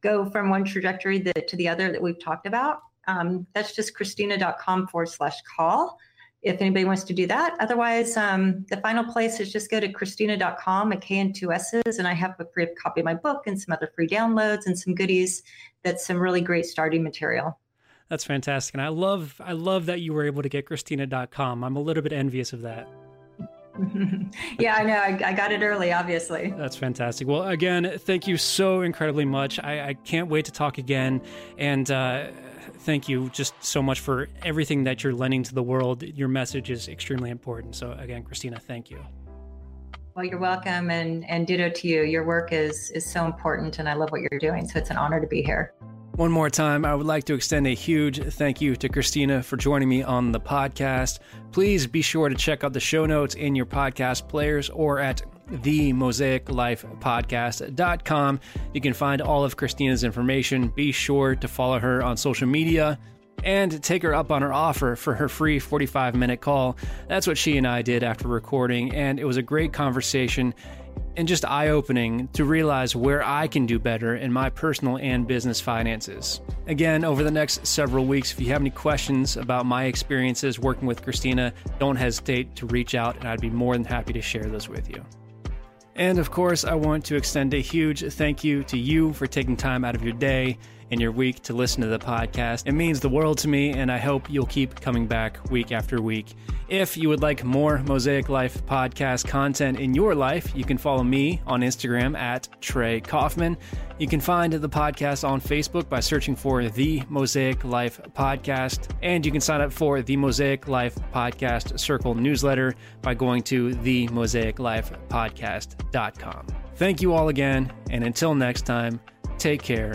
go from one trajectory to the other that we've talked about. That's just Krisstina.com/call. If anybody wants to do that. Otherwise, the final place is just go to Krisstina.com, a K and two S's, and I have a free copy of my book and some other free downloads and some goodies. That's some really great starting material. That's fantastic. And I love that you were able to get Krisstina.com. I'm a little bit envious of that. Yeah, I know. I got it early, obviously. That's fantastic. Well, again, thank you so incredibly much. I can't wait to talk again. And thank you just so much for everything that you're lending to the world. Your message is extremely important. So again, Krisstina, thank you. Well, you're welcome. And ditto to you. Your work is so important, and I love what you're doing. So it's an honor to be here. One more time, I would like to extend a huge thank you to Krisstina for joining me on the podcast. Please be sure to check out the show notes in your podcast players or at themosaiclifepodcast.com. You can find all of Krisstina's information. Be sure to follow her on social media and take her up on her offer for her free 45-minute call. That's what she and I did after recording, and it was a great conversation. And just eye-opening to realize where I can do better in my personal and business finances. Again, over the next several weeks, if you have any questions about my experiences working with Krisstina, don't hesitate to reach out, and I'd be more than happy to share those with you. And of course, I want to extend a huge thank you to you for taking time out of your day in your week to listen to the podcast. It means the world to me, and I hope you'll keep coming back week after week. If you would like more Mosaic Life podcast content in your life, you can follow me on Instagram at Trey Kaufman. You can find the podcast on Facebook by searching for The Mosaic Life Podcast, and you can sign up for The Mosaic Life Podcast Circle newsletter by going to themosaiclifepodcast.com. Thank you all again, and until next time, take care,